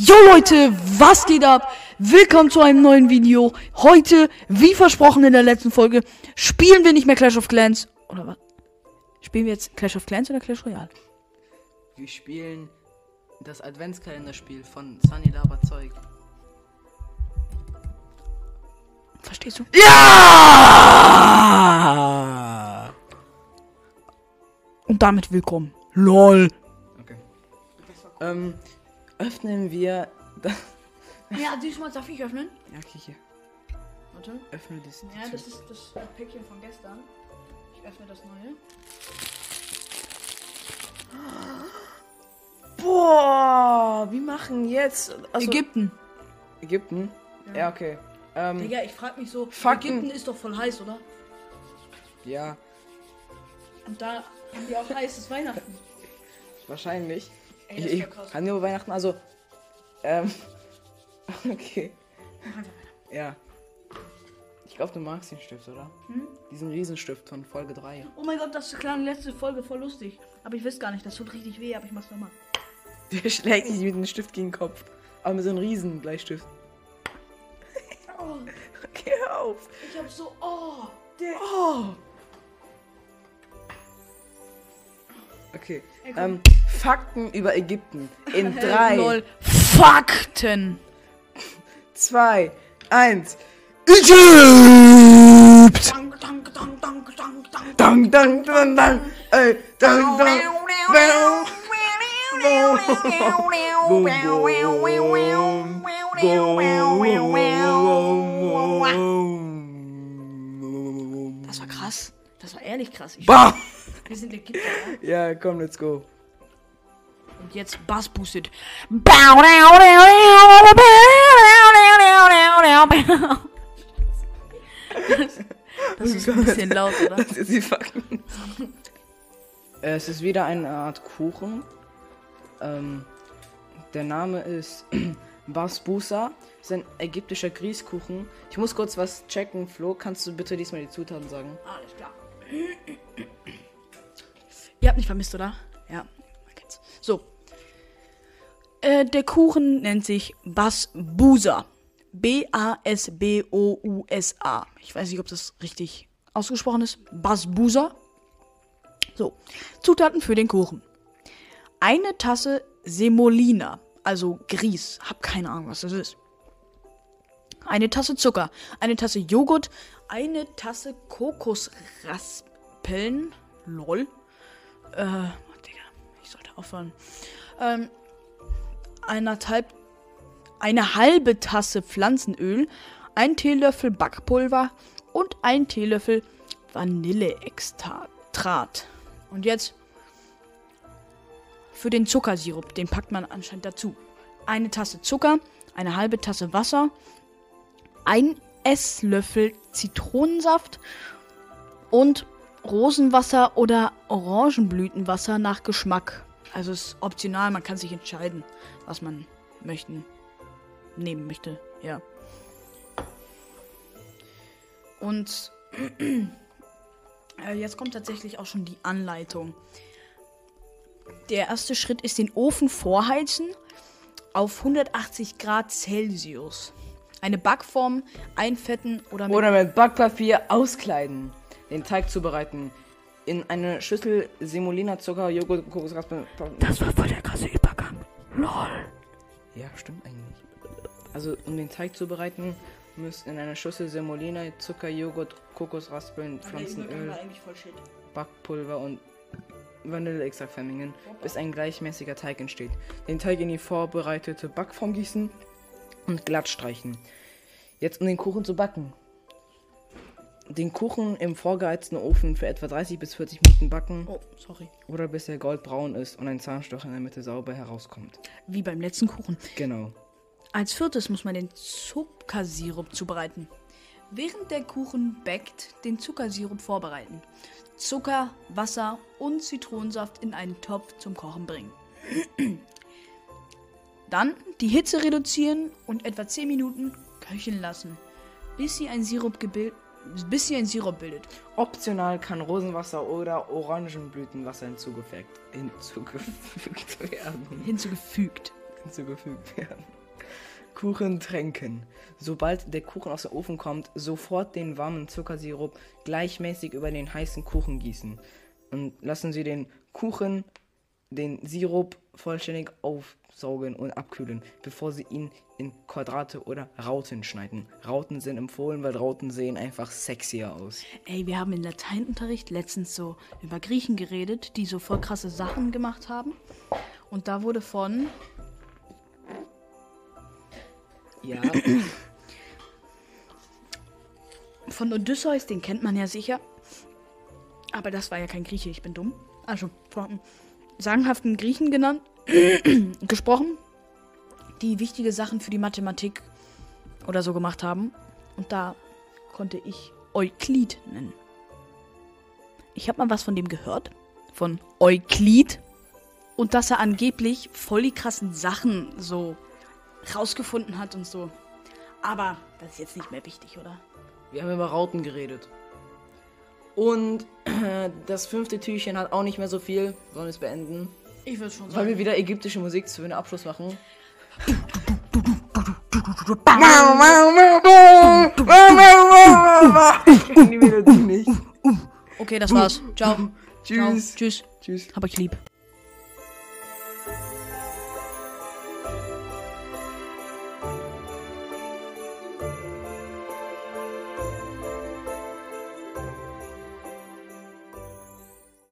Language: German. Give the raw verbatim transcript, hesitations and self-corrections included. Jo Leute, was geht ab? Willkommen zu einem neuen Video. Heute, wie versprochen in der letzten Folge, spielen wir nicht mehr Clash of Clans. Oder was? Spielen wir jetzt Clash of Clans oder Clash Royale? Wir spielen das Adventskalenderspiel von Sani Labertzeug. Verstehst du? Ja! Und damit willkommen. LOL. Okay. Ähm... Öffnen wir das. Ja, diesmal darf ich öffnen. Ja, okay, hier. Warte. Öffne das. Ja, das ist das Päckchen von gestern. Ich öffne das neue. Boah, wir machen jetzt. Achso. Ägypten. Ägypten? Ja, ja, okay. Ähm, Digga, ich frag mich so. Fucken. Ägypten ist doch voll heiß, oder? Ja. Und da haben die auch heißes Weihnachten. Wahrscheinlich. Ey, ich kann nur Weihnachten, also. Ähm. Okay. Ja. Ich glaube, du magst den Stift, oder? Hm? Diesen Riesenstift von Folge drei. Oh mein Gott, das klang letzte Folge voll lustig. Aber ich weiß gar nicht, das tut richtig weh, aber ich mach's nochmal. Der schlägt sich mit dem Stift gegen den Kopf. Aber mit so einem riesen Bleistift. Oh. Geh auf! Ich hab so. Oh! Der. Oh! Okay. Ey, ähm, Fakten über Ägypten. In drei. Fakten. zwei, eins. Ägypt! Dank, dank, dank, dank, dank, dank, dank, dank, dank, dank, ey, dank, dank, das war krass. Das war ehrlich krass. Ich Wir sind Ägypter, ja? Ja, komm, let's go. Und jetzt Basbousa. Das, das ist ein bisschen laut, oder? Das ist die Fakten. Es ist wieder eine Art Kuchen. Ähm, der Name ist Basbousa. Das ist ein ägyptischer Grießkuchen. Ich muss kurz was checken, Flo. Kannst du bitte diesmal die Zutaten sagen? Alles klar. Ihr habt mich vermisst, oder? Ja, man kennt's. So. Äh, der Kuchen nennt sich Basbousa. B A S B O U S A. Ich weiß nicht, ob das richtig ausgesprochen ist. Basbousa. So. Zutaten für den Kuchen. Eine Tasse Semolina, also Grieß. Hab keine Ahnung, was das ist. Eine Tasse Zucker. Eine Tasse Joghurt. Eine Tasse Kokosraspeln. Lol. Äh, oh Digga, ich sollte aufhören. Ähm, eineinhalb, eine halbe Tasse Pflanzenöl, ein Teelöffel Backpulver und ein Teelöffel Vanilleextrakt. Und jetzt für den Zuckersirup, den packt man anscheinend dazu. Eine Tasse Zucker, eine halbe Tasse Wasser, ein Esslöffel Zitronensaft und Rosenwasser oder Orangenblütenwasser nach Geschmack. Also ist optional, man kann sich entscheiden, was man möchten, nehmen möchte, ja. Und äh, jetzt kommt tatsächlich auch schon die Anleitung. Der erste Schritt ist den Ofen vorheizen auf hundertachtzig Grad Celsius. Eine Backform einfetten oder mit, oder mit Backpapier auskleiden. Den Teig zubereiten. In eine Schüssel Semolina, Zucker, Joghurt, Kokosraspeln. Das war voll der krasse Übergang. LOL. Ja, stimmt eigentlich. Also, um den Teig zu bereiten, müsst in einer Schüssel Semolina, Zucker, Joghurt, Kokosraspeln, Pflanzenöl, Backpulver und Vanilleextrakt vermengen, bis ein gleichmäßiger Teig entsteht. Den Teig in die vorbereitete Backform gießen und glatt streichen. Jetzt um den Kuchen zu backen. Den Kuchen im vorgeheizten Ofen für etwa dreißig bis vierzig Minuten backen. Oh, sorry. Oder bis er goldbraun ist und ein Zahnstocher in der Mitte sauber herauskommt. Wie beim letzten Kuchen. Genau. Als viertes muss man den Zuckersirup zubereiten. Während der Kuchen backt, den Zuckersirup vorbereiten. Zucker, Wasser und Zitronensaft in einen Topf zum Kochen bringen. Dann die Hitze reduzieren und etwa zehn Minuten köcheln lassen, bis sie ein Sirup gebildet bis sie ein Sirup bildet. Optional kann Rosenwasser oder Orangenblütenwasser hinzugefügt, hinzugefügt werden. Hinzugefügt. hinzugefügt werden. Kuchen tränken. Sobald der Kuchen aus dem Ofen kommt, sofort den warmen Zuckersirup gleichmäßig über den heißen Kuchen gießen. Und lassen Sie den Kuchen, den Sirup vollständig aufsaugen und abkühlen, bevor Sie ihn in Quadrate oder Rauten schneiden. Rauten sind empfohlen, weil Rauten sehen einfach sexier aus. Ey, wir haben im Lateinunterricht letztens so über Griechen geredet, die so voll krasse Sachen gemacht haben. Und da wurde von... Ja. Von Odysseus, den kennt man ja sicher. Aber das war ja kein Grieche, ich bin dumm. Also, von sagenhaften Griechen genannt, gesprochen, die wichtige Sachen für die Mathematik oder so gemacht haben. Und da konnte ich Euklid nennen. Ich habe mal was von dem gehört, von Euklid. Und dass er angeblich voll die krassen Sachen so rausgefunden hat und so. Aber das ist jetzt nicht mehr wichtig, oder? Wir haben über Rauten geredet. Und äh, das fünfte Türchen hat auch nicht mehr so viel. Sollen wir es beenden? Ich würde schon sagen. Wollen wir wieder ägyptische Musik zu einem Abschluss machen? Ich kenne die Melodie nicht. Okay, das war's. Ciao. Tschüss. Ciao. Tschüss. Tschüss. Hab euch lieb.